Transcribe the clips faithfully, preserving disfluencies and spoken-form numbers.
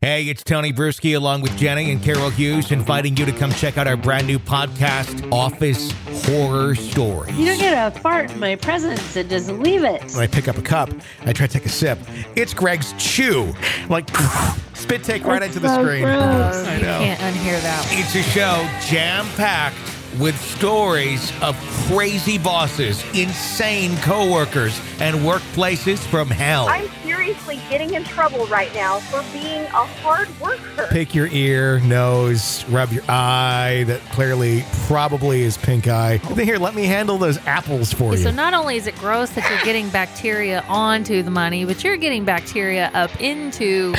Hey, it's Tony Bruschi along with Jenny and Carol Hughes inviting you to come check out our brand new podcast, Office Horror Stories. You don't get a fart in my presence and just leave it. When I pick up a cup, I try to take a sip. It's Greg's chew. Like, spit take right That's into so the screen. Gross. I know. You can't unhear that. It's a show jam-packed with stories of crazy bosses, insane coworkers, and workplaces from hell. I'm seriously getting in trouble right now for being a hard worker. Pick your ear, nose, rub your eye that clearly probably is pink eye. Here, let me handle those apples for you. So not only is it gross that you're getting bacteria onto the money, but you're getting bacteria up into...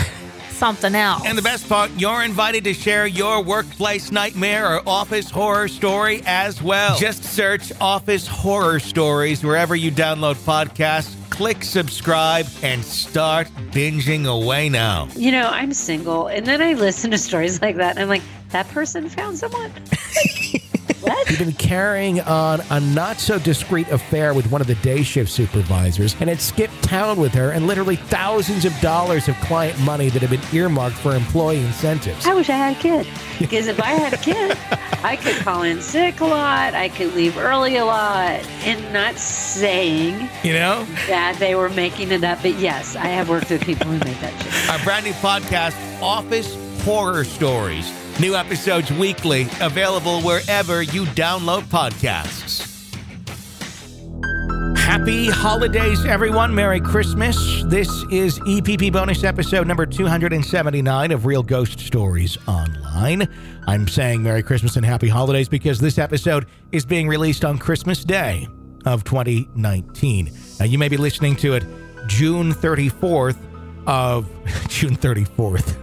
something else. And the best part, you're invited to share your workplace nightmare or office horror story as well. Just search Office Horror Stories wherever you download podcasts. Click subscribe and start binging away now. You know, I'm single, and then I listen to stories like that, and I'm like, that person found someone? What? You've been carrying on a not-so-discreet affair with one of the day shift supervisors and had skipped town with her and literally thousands of dollars of client money that had been earmarked for employee incentives. I wish I had a kid, because if I had a kid, I could call in sick a lot, I could leave early a lot, and not saying you know that they were making it up, but yes, I have worked with people who make that shit. Our brand new podcast, Office Horror Stories. New episodes weekly, available wherever you download podcasts. Happy holidays, everyone. Merry Christmas. This is E P P bonus episode number two hundred seventy-nine of Real Ghost Stories Online. I'm saying Merry Christmas and Happy Holidays because this episode is being released on Christmas Day of twenty nineteen. Now, you may be listening to it June thirty-fourth of... June thirty-fourth.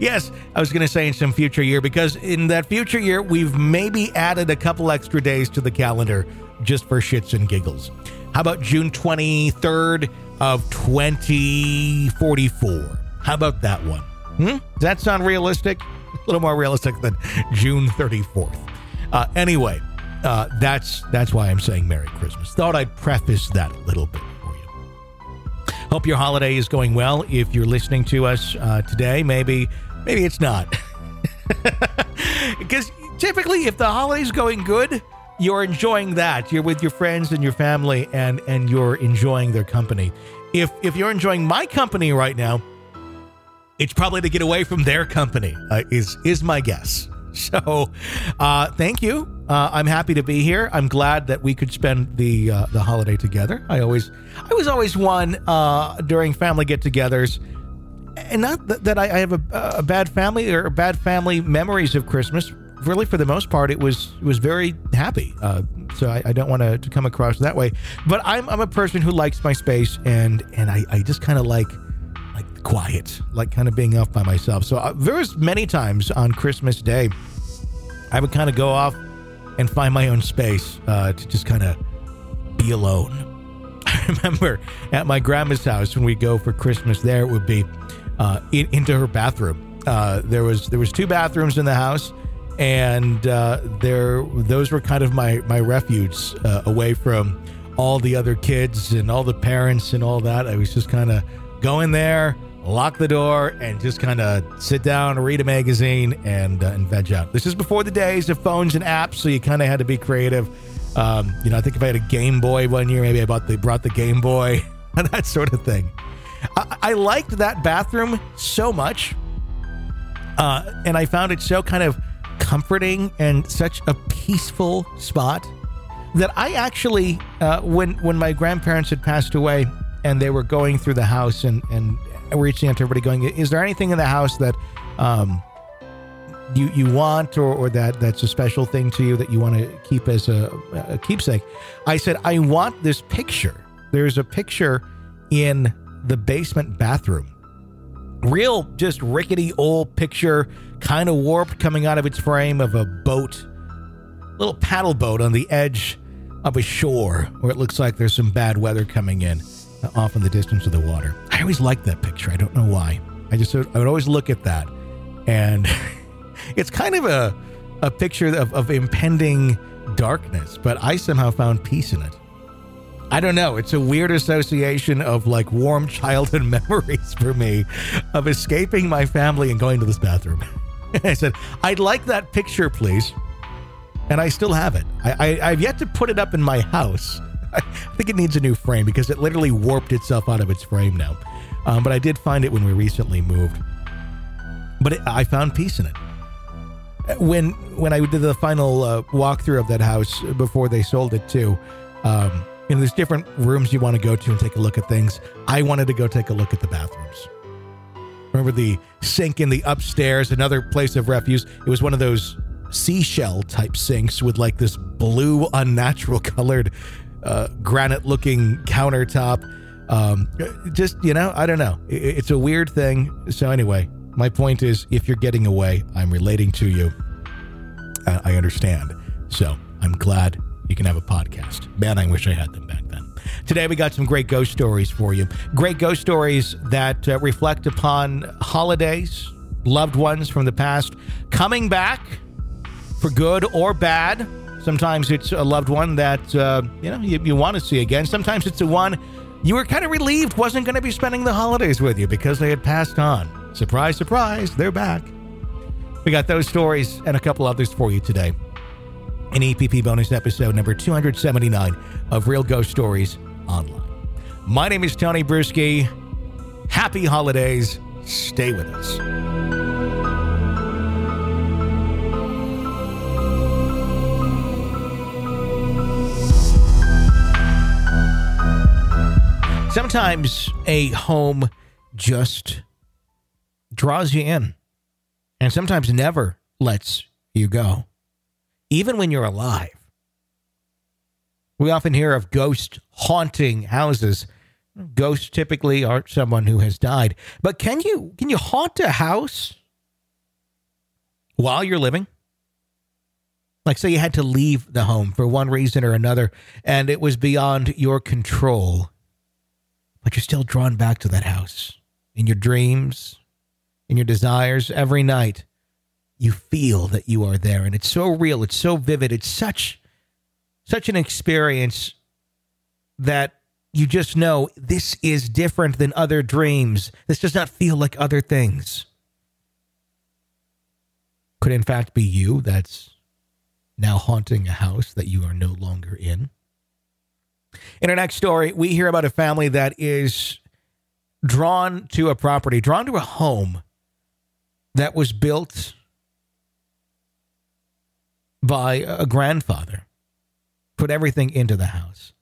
Yes, I was going to say in some future year, because in that future year, we've maybe added a couple extra days to the calendar just for shits and giggles. How about June twenty-third of twenty forty-four? How about that one? Hmm? Does that sound realistic? A little more realistic than June thirty-fourth. Uh, anyway, uh, that's, that's why I'm saying Merry Christmas. Thought I'd preface that a little bit. Hope your holiday is going well. If you're listening to us uh, today, maybe maybe it's not. Because typically, if the holiday's going good, you're enjoying that. You're with your friends and your family, and, and you're enjoying their company. If if you're enjoying my company right now, it's probably to get away from their company, uh, is, is my guess. So uh, thank you. Uh, I'm happy to be here. I'm glad that we could spend the uh, the holiday together. I always, I was always one uh, during family get-togethers, and not th- that I, I have a, a bad family or bad family memories of Christmas. Really, for the most part, it was it was very happy. Uh, so I, I don't want to come across that way. But I'm I'm a person who likes my space, and and I, I just kind of like. Like quiet, like kind of being off by myself. So uh, there's many times on Christmas Day, I would kind of go off and find my own space uh, to just kind of be alone. I remember at my grandma's house when we go for Christmas there, it would be uh, in, into her bathroom. Uh, there was there was two bathrooms in the house, and uh, there those were kind of my my refuge uh, away from all the other kids and all the parents and all that. I was just kind of go in there, lock the door, and just kind of sit down, read a magazine, and uh, and veg out. This is before the days of phones and apps, so you kind of had to be creative. Um, you know, I think if I had a Game Boy one year, maybe I bought the, brought the Game Boy, that sort of thing. I, I liked that bathroom so much, uh, and I found it so kind of comforting and such a peaceful spot that I actually, uh, when when my grandparents had passed away, and they were going through the house and, and reaching out to everybody going, is there anything in the house that um, you you want or, or that, that's a special thing to you that you want to keep as a, a keepsake? I said, I want this picture. There's a picture in the basement bathroom. Real, just rickety old picture, kind of warped, coming out of its frame, of a boat, little paddle boat on the edge of a shore where it looks like there's some bad weather coming in. Off in the distance of the water. I always liked that picture. I don't know why. I just I would always look at that, and it's kind of a a picture of, of impending darkness. But I somehow found peace in it. I don't know. It's a weird association of like warm childhood memories for me of escaping my family and going to this bathroom. I said, I'd like that picture, please. And I still have it. I, I, I've yet to put it up in my house. I think it needs a new frame because it literally warped itself out of its frame now. Um, but I did find it when we recently moved. But it, I found peace in it. When when I did the final uh, walkthrough of that house before they sold it to, um, you know, there's different rooms you want to go to and take a look at things. I wanted to go take a look at the bathrooms. Remember the sink in the upstairs, another place of refuse. It was one of those seashell type sinks with like this blue, unnatural colored uh, granite looking countertop. Um, just, you know, I don't know. It's a weird thing. So anyway, my point is, if you're getting away, I'm relating to you. I understand. So I'm glad you can have a podcast. Man, I wish I had them back then. Today, we got some great ghost stories for you. Great ghost stories that uh, reflect upon holidays, loved ones from the past, coming back for good or bad. Sometimes it's a loved one that, uh, you know, you, you want to see again. Sometimes it's the one you were kind of relieved wasn't going to be spending the holidays with you because they had passed on. Surprise, surprise, they're back. We got those stories and a couple others for you today. An E P P bonus episode number two seventy-nine of Real Ghost Stories Online. My name is Tony Bruschi. Happy holidays. Stay with us. Sometimes a home just draws you in, and sometimes never lets you go. Even when you're alive. We often hear of ghost haunting houses. Ghosts typically are someone who has died. But can you can you haunt a house while you're living? Like, say you had to leave the home for one reason or another, and it was beyond your control, but you're still drawn back to that house. In your dreams, in your desires, every night. You feel that you are there, and it's so real, it's so vivid, it's such such an experience that you just know this is different than other dreams. This does not feel like other things. Could in fact be you that's now haunting a house that you are no longer in. In our next story, we hear about a family that is drawn to a property, drawn to a home that was built by a grandfather, put everything into the house.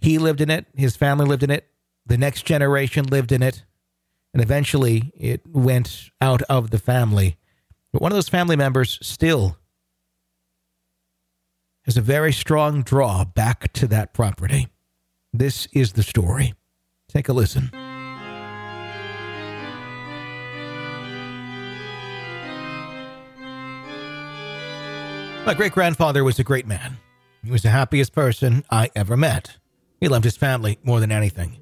He lived in it. His family lived in it. The next generation lived in it. And eventually it went out of the family. But one of those family members still has a very strong draw back to that property. This is the story. Take a listen. My great-grandfather was a great man. He was the happiest person I ever met. He loved his family more than anything.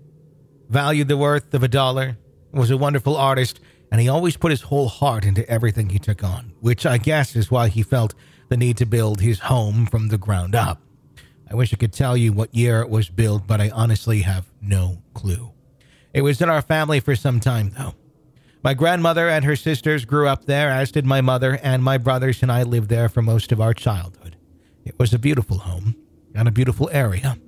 Valued the worth of a dollar, was a wonderful artist, and he always put his whole heart into everything he took on, which I guess is why he felt the need to build his home from the ground up. I wish I could tell you what year it was built, but I honestly have no clue. It was in our family for some time, though. My grandmother and her sisters grew up there, as did my mother, and my brothers and I lived there for most of our childhood. It was a beautiful home and a beautiful area.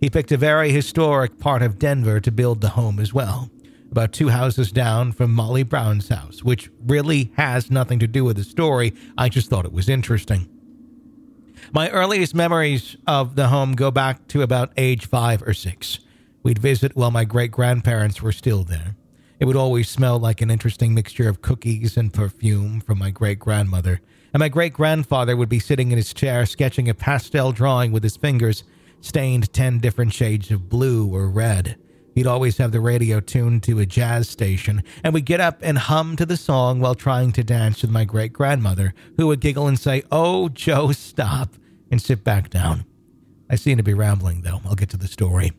He picked a very historic part of Denver to build the home as well, about two houses down from Molly Brown's house, which really has nothing to do with the story. I just thought it was interesting. My earliest memories of the home go back to about age five or six. We'd visit while my great-grandparents were still there. It would always smell like an interesting mixture of cookies and perfume from my great-grandmother, and my great-grandfather would be sitting in his chair sketching a pastel drawing with his fingers, stained ten different shades of blue or red. He'd always have the radio tuned to a jazz station, and we'd get up and hum to the song while trying to dance with my great-grandmother, who would giggle and say, "Oh, Joe, stop," and sit back down. I seem to be rambling, though. I'll get to the story.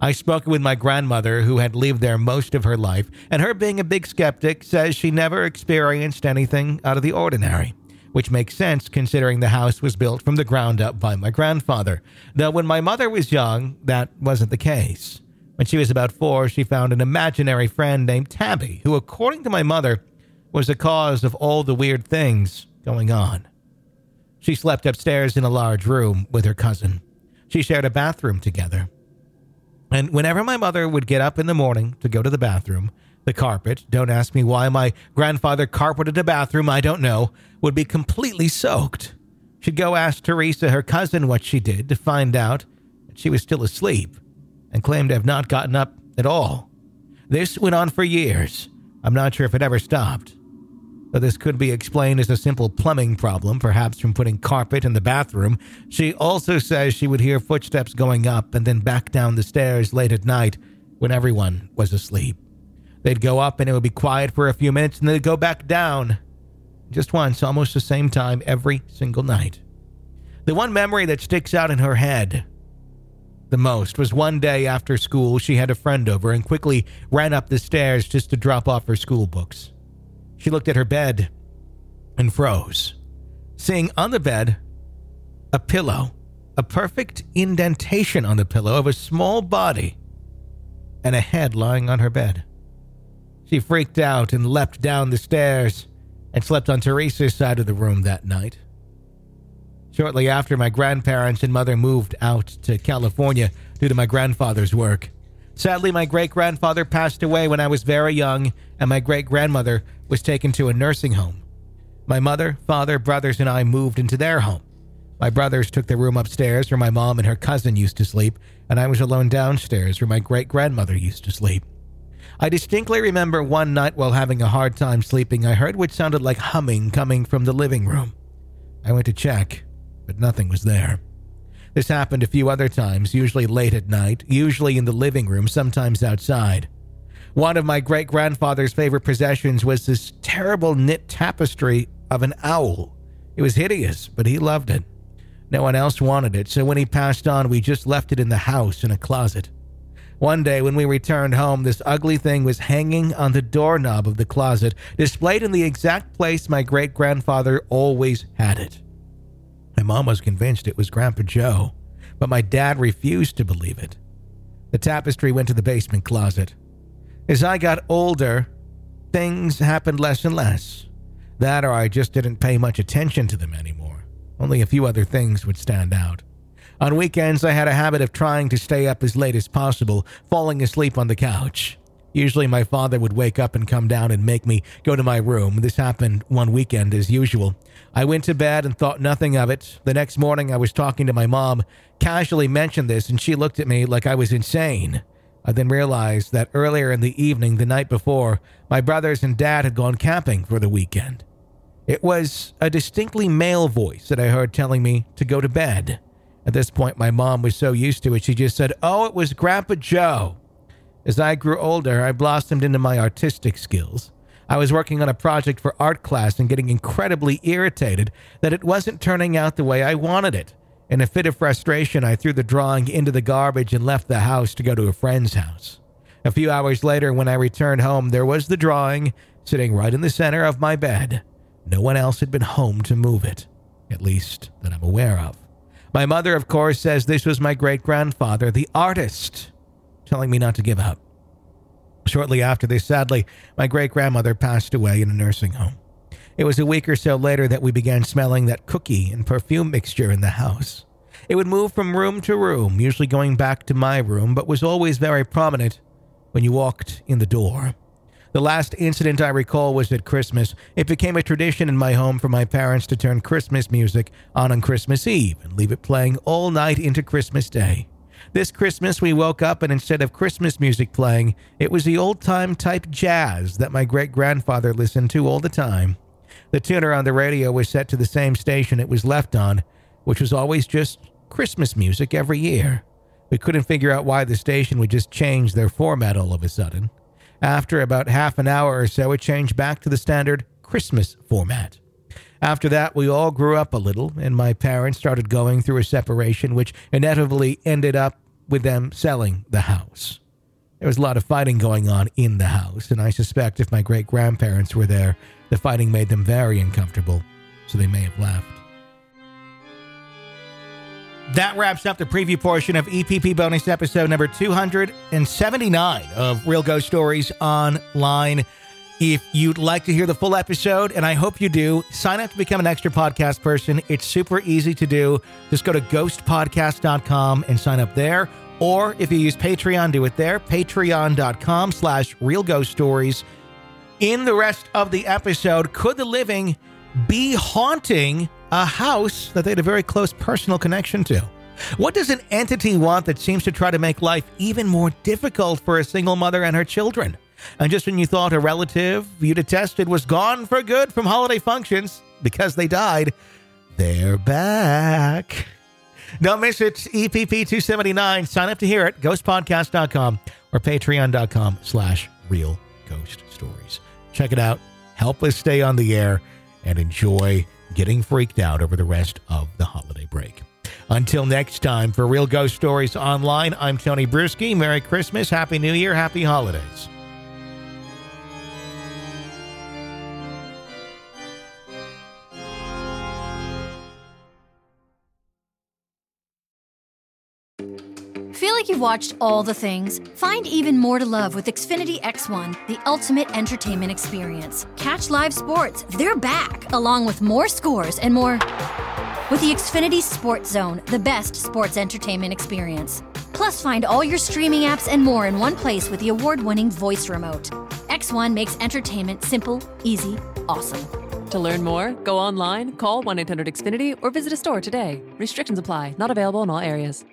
I spoke with my grandmother, who had lived there most of her life, and her being a big skeptic says she never experienced anything out of the ordinary. which makes sense considering the house was built from the ground up by my grandfather. Though when my mother was young, that wasn't the case. When she was about four, she found an imaginary friend named Tabby, who, according to my mother, was the cause of all the weird things going on. She slept upstairs in a large room with her cousin. She shared a bathroom together. And whenever my mother would get up in the morning to go to the bathroom, the carpet, don't ask me why my grandfather carpeted a bathroom, I don't know, would be completely soaked. She'd go ask Teresa, her cousin, what she did, to find out that she was still asleep and claimed to have not gotten up at all. This went on for years. I'm not sure if it ever stopped. Though this could be explained as a simple plumbing problem, perhaps from putting carpet in the bathroom. She also says she would hear footsteps going up and then back down the stairs late at night when everyone was asleep. They'd go up and it would be quiet for a few minutes and they'd go back down. Just once, almost the same time every single night. The one memory that sticks out in her head the most was one day after school, she had a friend over and quickly ran up the stairs just to drop off her school books. She looked at her bed and froze, seeing on the bed a pillow, a perfect indentation on the pillow of a small body and a head lying on her bed. She freaked out and leapt down the stairs and slept on Teresa's side of the room that night. Shortly after, my grandparents and mother moved out to California due to my grandfather's work. Sadly, my great-grandfather passed away when I was very young, and my great-grandmother was taken to a nursing home. My mother, father, brothers, and I moved into their home. My brothers took the room upstairs where my mom and her cousin used to sleep, and I was alone downstairs where my great-grandmother used to sleep. I distinctly remember one night while having a hard time sleeping, I heard what sounded like humming coming from the living room. I went to check, but nothing was there. This happened a few other times, usually late at night, usually in the living room, sometimes outside. One of my great-grandfather's favorite possessions was this terrible knit tapestry of an owl. It was hideous, but he loved it. No one else wanted it, so when he passed on, we just left it in the house in a closet. One day, when we returned home, this ugly thing was hanging on the doorknob of the closet, displayed in the exact place my great-grandfather always had it. My mom was convinced it was Grandpa Joe, but my dad refused to believe it. The tapestry went to the basement closet. As I got older, things happened less and less. That or I just didn't pay much attention to them anymore. Only a few other things would stand out. On weekends, I had a habit of trying to stay up as late as possible, falling asleep on the couch. Usually my father would wake up and come down and make me go to my room. This happened one weekend as usual. I went to bed and thought nothing of it. The next morning I was talking to my mom, casually mentioned this, and she looked at me like I was insane. I then realized that earlier in the evening, the night before, my brothers and dad had gone camping for the weekend. It was a distinctly male voice that I heard telling me to go to bed. At this point, my mom was so used to it, she just said, "Oh, it was Grandpa Joe." As I grew older, I blossomed into my artistic skills. I was working on a project for art class and getting incredibly irritated that it wasn't turning out the way I wanted it. In a fit of frustration, I threw the drawing into the garbage and left the house to go to a friend's house. A few hours later, when I returned home, there was the drawing sitting right in the center of my bed. No one else had been home to move it, at least that I'm aware of. My mother, of course, says this was my great-grandfather, the artist, telling me not to give up. Shortly after this, sadly, my great-grandmother passed away in a nursing home. It was a week or so later that we began smelling that cookie and perfume mixture in the house. It would move from room to room, usually going back to my room, but was always very prominent when you walked in the door. The last incident I recall was at Christmas. It became a tradition in my home for my parents to turn Christmas music on on Christmas Eve and leave it playing all night into Christmas Day. This Christmas, we woke up and instead of Christmas music playing, it was the old-time type jazz that my great-grandfather listened to all the time. The tuner on the radio was set to the same station it was left on, which was always just Christmas music every year. We couldn't figure out why the station would just change their format all of a sudden. After about half an hour or so, it changed back to the standard Christmas format. After that, we all grew up a little, and my parents started going through a separation, which inevitably ended up with them selling the house. There was a lot of fighting going on in the house, and I suspect if my great-grandparents were there, the fighting made them very uncomfortable. so they may have left. That wraps up the preview portion of E P P bonus episode number two hundred seventy-nine of Real Ghost Stories Online. If you'd like to hear the full episode, and I hope you do, sign up to become an extra podcast person. It's super easy to do. Just go to ghost podcast dot com and sign up there. Or if you use Patreon, do it there. Patreon.com slash Real Ghost Stories. In the rest of the episode, could the living be haunting a house that they had a very close personal connection to? What does an entity want that seems to try to make life even more difficult for a single mother and her children? And just when you thought a relative you detested was gone for good from holiday functions because they died, they're back. Don't miss it. E P P two seventy-nine. Sign up to hear it. ghost podcast dot com or patreon.com slash real ghost stories. Check it out. Help us stay on the air and enjoy getting freaked out over the rest of the holiday break. Until next time, for Real Ghost Stories Online, I'm Tony Bruschi. Merry Christmas, Happy New Year, Happy Holidays. Feel like you've watched all the things? Find even more to love with Xfinity X one, the ultimate entertainment experience. Catch live sports, they're back, along with more scores and more. With the Xfinity Sports Zone, the best sports entertainment experience. Plus, find all your streaming apps and more in one place with the award-winning voice remote. X one makes entertainment simple, easy, awesome. To learn more, go online, call one eight hundred X F I N I T Y, or visit a store today. Restrictions apply. Not available in all areas.